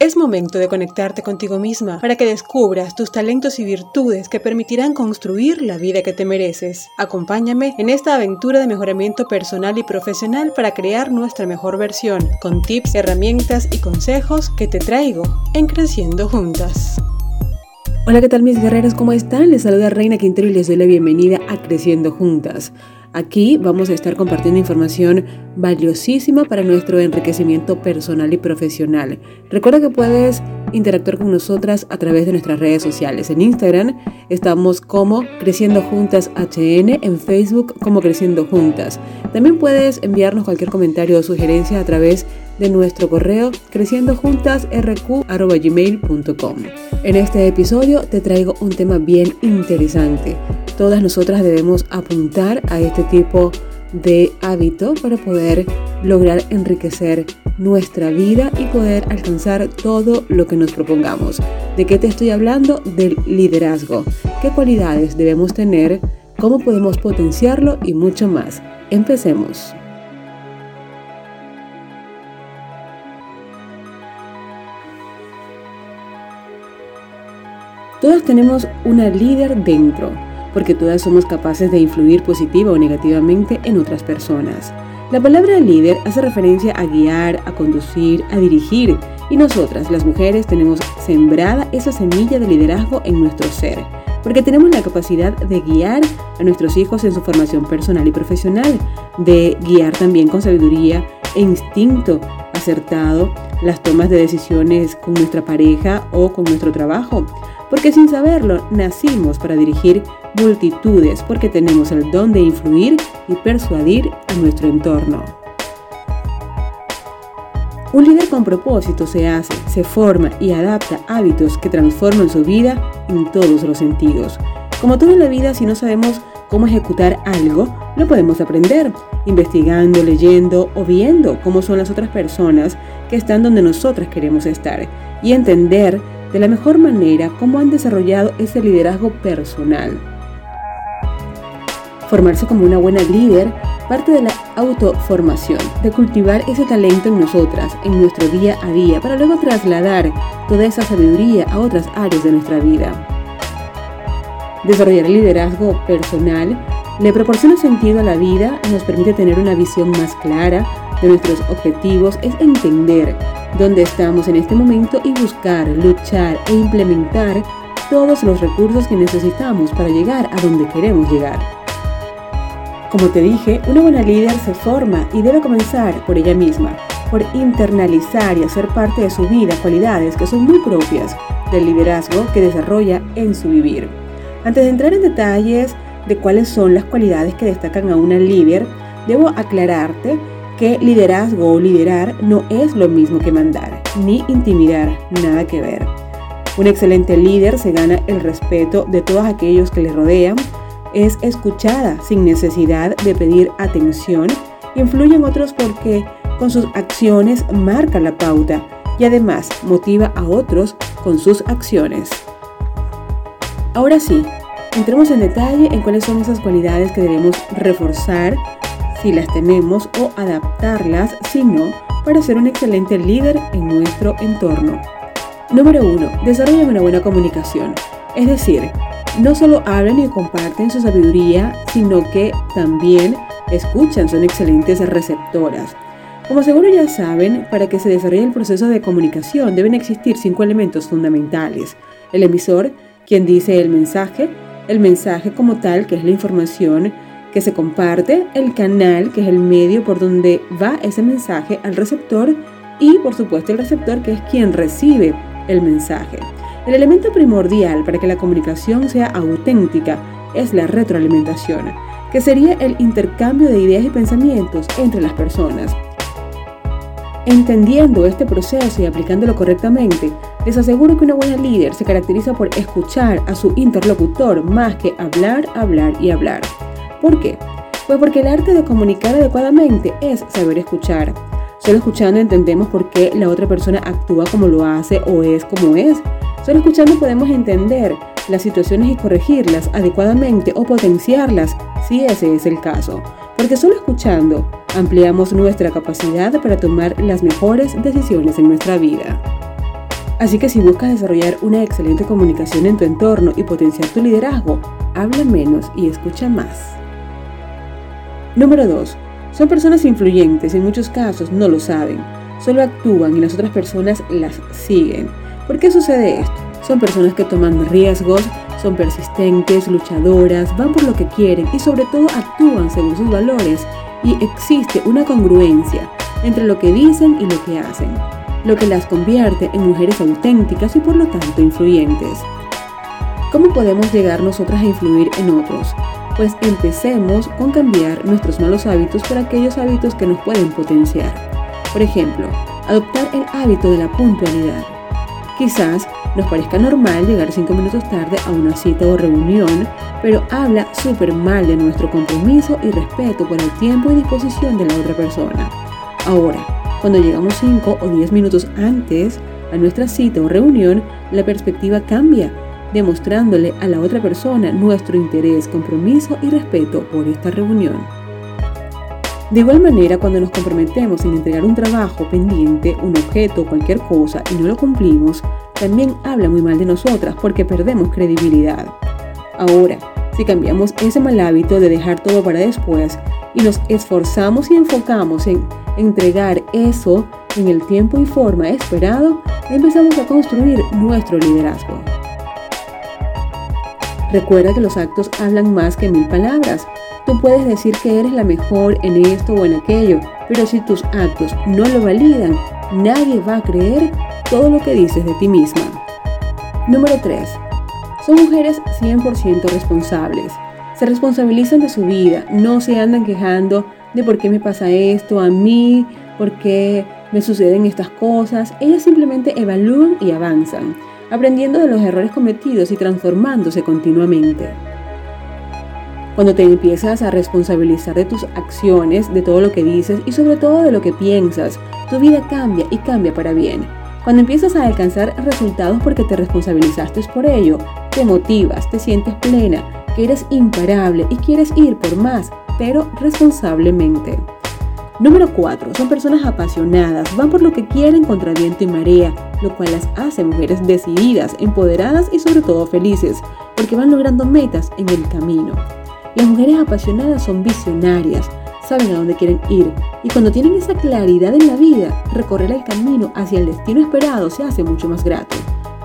Es momento de conectarte contigo misma para que descubras tus talentos y virtudes que permitirán construir la vida que te mereces. Acompáñame en esta aventura de mejoramiento personal y profesional para crear nuestra mejor versión, con tips, herramientas y consejos que te traigo en Creciendo Juntas. Hola, ¿qué tal mis guerreros? ¿Cómo están? Les saluda Reina Quintero y les doy la bienvenida a Creciendo Juntas. Aquí vamos a estar compartiendo información valiosísima para nuestro enriquecimiento personal y profesional. Recuerda que puedes interactuar con nosotras a través de nuestras redes sociales. En Instagram estamos como Creciendo Juntas HN, en Facebook como Creciendo Juntas. También puedes enviarnos cualquier comentario o sugerencia a través de nuestro correo creciendojuntasrq@gmail.com. En este episodio te traigo un tema bien interesante. Todas nosotras debemos apuntar a este tipo de hábito para poder lograr enriquecer nuestra vida y poder alcanzar todo lo que nos propongamos. ¿De qué te estoy hablando? Del liderazgo. ¿Qué cualidades debemos tener? ¿Cómo podemos potenciarlo? Y mucho más. Empecemos. Todas tenemos una líder dentro, porque todas somos capaces de influir positiva o negativamente en otras personas. La palabra líder hace referencia a guiar, a conducir, a dirigir, y nosotras, las mujeres, tenemos sembrada esa semilla de liderazgo en nuestro ser, porque tenemos la capacidad de guiar a nuestros hijos en su formación personal y profesional, de guiar también con sabiduría e instinto acertado las tomas de decisiones con nuestra pareja o con nuestro trabajo, porque sin saberlo nacimos para dirigir multitudes, porque tenemos el don de influir y persuadir a nuestro entorno. Un líder con propósito se hace, se forma y adapta hábitos que transforman su vida en todos los sentidos. Como todo en la vida, si no sabemos cómo ejecutar algo, lo podemos aprender investigando, leyendo o viendo cómo son las otras personas que están donde nosotras queremos estar, y entender de la mejor manera cómo han desarrollado ese liderazgo personal. Formarse como una buena líder parte de la autoformación, de cultivar ese talento en nosotras, en nuestro día a día, para luego trasladar toda esa sabiduría a otras áreas de nuestra vida. Desarrollar el liderazgo personal le proporciona sentido a la vida, nos permite tener una visión más clara de nuestros objetivos, es entender dónde estamos en este momento y buscar, luchar e implementar todos los recursos que necesitamos para llegar a donde queremos llegar. Como te dije, una buena líder se forma y debe comenzar por ella misma, por internalizar y hacer parte de su vida cualidades que son muy propias del liderazgo que desarrolla en su vivir. Antes de entrar en detalles de cuáles son las cualidades que destacan a una líder, debo aclararte que liderazgo o liderar no es lo mismo que mandar, ni intimidar, nada que ver. Un excelente líder se gana el respeto de todos aquellos que le rodean, es escuchada sin necesidad de pedir atención, influye en otros porque con sus acciones marca la pauta y además motiva a otros con sus acciones. Ahora sí, entremos en detalle en cuáles son esas cualidades que debemos reforzar si las tenemos o adaptarlas, si no, para ser un excelente líder en nuestro entorno. Número 1. Desarrollen una buena comunicación. Es decir, no solo hablan y comparten su sabiduría, sino que también escuchan, son excelentes receptoras. Como seguro ya saben, para que se desarrolle el proceso de comunicación deben existir 5 elementos fundamentales. El emisor, quien dice el mensaje como tal, que es la información que se comparte, el canal, que es el medio por donde va ese mensaje al receptor, y por supuesto el receptor, que es quien recibe el mensaje. El elemento primordial para que la comunicación sea auténtica es la retroalimentación, que sería el intercambio de ideas y pensamientos entre las personas. Entendiendo este proceso y aplicándolo correctamente, les aseguro que una buena líder se caracteriza por escuchar a su interlocutor más que hablar, hablar y hablar. ¿Por qué? Pues porque el arte de comunicar adecuadamente es saber escuchar. Solo escuchando entendemos por qué la otra persona actúa como lo hace o es como es. Solo escuchando podemos entender las situaciones y corregirlas adecuadamente o potenciarlas, si ese es el caso. Porque solo escuchando ampliamos nuestra capacidad para tomar las mejores decisiones en nuestra vida. Así que si buscas desarrollar una excelente comunicación en tu entorno y potenciar tu liderazgo, habla menos y escucha más. Número 2. Son personas influyentes, en muchos casos no lo saben, solo actúan y las otras personas las siguen. ¿Por qué sucede esto? Son personas que toman riesgos, son persistentes, luchadoras, van por lo que quieren y sobre todo actúan según sus valores, y existe una congruencia entre lo que dicen y lo que hacen, lo que las convierte en mujeres auténticas y por lo tanto influyentes. ¿Cómo podemos llegar nosotras a influir en otros? Pues empecemos con cambiar nuestros malos hábitos por aquellos hábitos que nos pueden potenciar. Por ejemplo, adoptar el hábito de la puntualidad. Quizás nos parezca normal llegar 5 minutos tarde a una cita o reunión, pero habla súper mal de nuestro compromiso y respeto por el tiempo y disposición de la otra persona. Ahora, cuando llegamos 5 o 10 minutos antes a nuestra cita o reunión, la perspectiva cambia, demostrándole a la otra persona nuestro interés, compromiso y respeto por esta reunión. De igual manera, cuando nos comprometemos en entregar un trabajo pendiente, un objeto o cualquier cosa y no lo cumplimos, también habla muy mal de nosotras porque perdemos credibilidad. Ahora, si cambiamos ese mal hábito de dejar todo para después y nos esforzamos y enfocamos en entregar eso en el tiempo y forma esperado, empezamos a construir nuestro liderazgo. Recuerda que los actos hablan más que 1000 palabras. Tú puedes decir que eres la mejor en esto o en aquello, pero si tus actos no lo validan, nadie va a creer todo lo que dices de ti misma. Número 3. Son mujeres 100% responsables. Se responsabilizan de su vida, no se andan quejando de por qué me pasa esto a mí, por qué me suceden estas cosas. Ellas simplemente evalúan y avanzan, aprendiendo de los errores cometidos y transformándose continuamente. Cuando te empiezas a responsabilizar de tus acciones, de todo lo que dices y sobre todo de lo que piensas, tu vida cambia y cambia para bien. Cuando empiezas a alcanzar resultados porque te responsabilizaste por ello, te motivas, te sientes plena, que eres imparable y quieres ir por más, pero responsablemente. Número 4. Son personas apasionadas, van por lo que quieren contra viento y marea, lo cual las hace mujeres decididas, empoderadas y sobre todo felices, porque van logrando metas en el camino. Las mujeres apasionadas son visionarias, saben a dónde quieren ir, y cuando tienen esa claridad en la vida, recorrer el camino hacia el destino esperado se hace mucho más grato.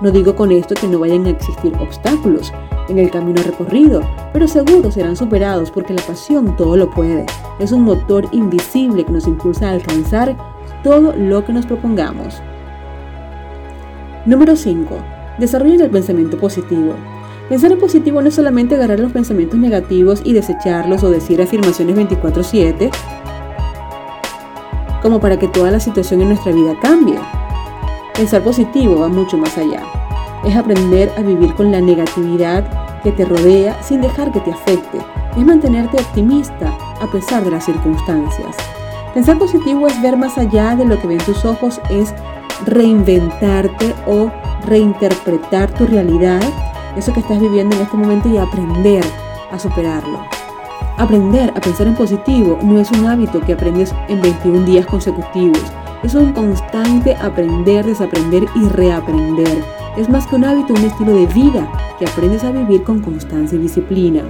No digo con esto que no vayan a existir obstáculos en el camino recorrido, pero seguro serán superados porque la pasión todo lo puede. Es un motor invisible que nos impulsa a alcanzar todo lo que nos propongamos. Número 5. Desarrollen el pensamiento positivo. Pensar en positivo no es solamente agarrar los pensamientos negativos y desecharlos o decir afirmaciones 24/7 como para que toda la situación en nuestra vida cambie. Pensar positivo va mucho más allá. Es aprender a vivir con la negatividad que te rodea sin dejar que te afecte. Es mantenerte optimista a pesar de las circunstancias. Pensar positivo es ver más allá de lo que ven tus ojos, es reinventarte o reinterpretar tu realidad, eso que estás viviendo en este momento, y aprender a superarlo. Aprender a pensar en positivo no es un hábito que aprendes en 21 días consecutivos. Es un constante aprender, desaprender y reaprender. Es más que un hábito, un estilo de vida que aprendes a vivir con constancia y disciplina.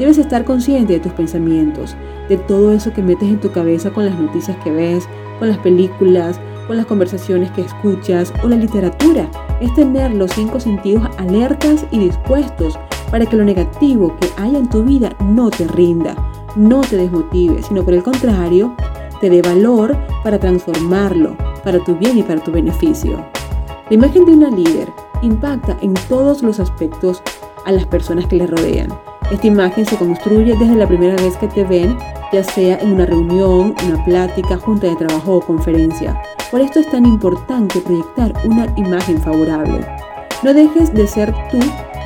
Debes estar consciente de tus pensamientos, de todo eso que metes en tu cabeza con las noticias que ves, con las películas, con las conversaciones que escuchas o la literatura. Es tener los 5 sentidos alertas y dispuestos para que lo negativo que haya en tu vida no te rinda, no te desmotive, sino por el contrario, te dé valor para transformarlo, para tu bien y para tu beneficio. La imagen de una líder impacta en todos los aspectos a las personas que le rodean. Esta imagen se construye desde la primera vez que te ven, ya sea en una reunión, una plática, junta de trabajo o conferencia. Por esto es tan importante proyectar una imagen favorable. No dejes de ser tú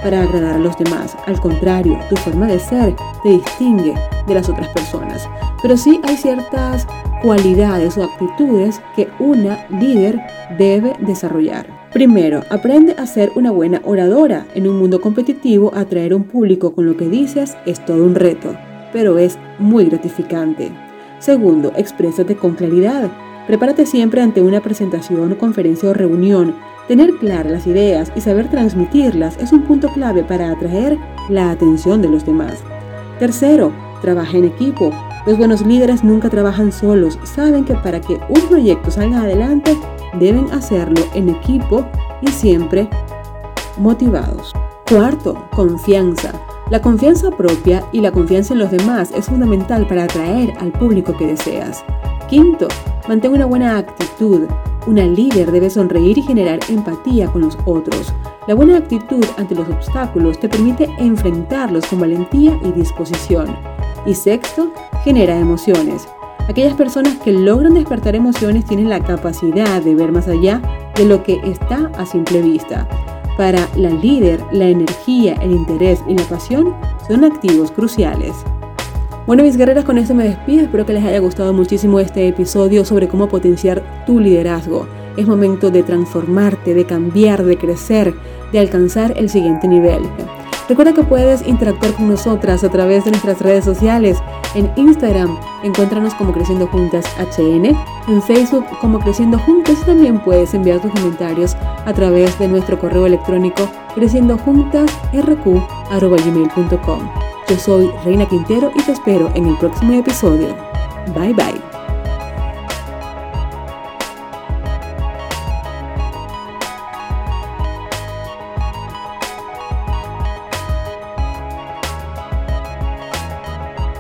para agradar a los demás. Al contrario, tu forma de ser te distingue de las otras personas. Pero sí hay ciertas cualidades o actitudes que una líder debe desarrollar. Primero, aprende a ser una buena oradora. En un mundo competitivo, atraer un público con lo que dices es todo un reto, pero es muy gratificante. Segundo, exprésate con claridad. Prepárate siempre ante una presentación, conferencia o reunión. Tener claras las ideas y saber transmitirlas es un punto clave para atraer la atención de los demás. Tercero, trabaja en equipo. Los buenos líderes nunca trabajan solos. Saben que para que un proyecto salga adelante, deben hacerlo en equipo y siempre motivados. Cuarto, confianza. La confianza propia y la confianza en los demás es fundamental para atraer al público que deseas. Quinto, mantén una buena actitud. Una líder debe sonreír y generar empatía con los otros. La buena actitud ante los obstáculos te permite enfrentarlos con valentía y disposición. Y sexto, genera emociones. Aquellas personas que logran despertar emociones tienen la capacidad de ver más allá de lo que está a simple vista. Para la líder, la energía, el interés y la pasión son activos cruciales. Bueno, mis guerreras, con esto me despido. Espero que les haya gustado muchísimo este episodio sobre cómo potenciar tu liderazgo. Es momento de transformarte, de cambiar, de crecer, de alcanzar el siguiente nivel. Recuerda que puedes interactuar con nosotras a través de nuestras redes sociales. En Instagram, encuéntranos como Creciendo Juntas HN. En Facebook, como Creciendo Juntas. También puedes enviar tus comentarios a través de nuestro correo electrónico creciendojuntasrq@gmail.com. Yo soy Reina Quintero y te espero en el próximo episodio. Bye bye.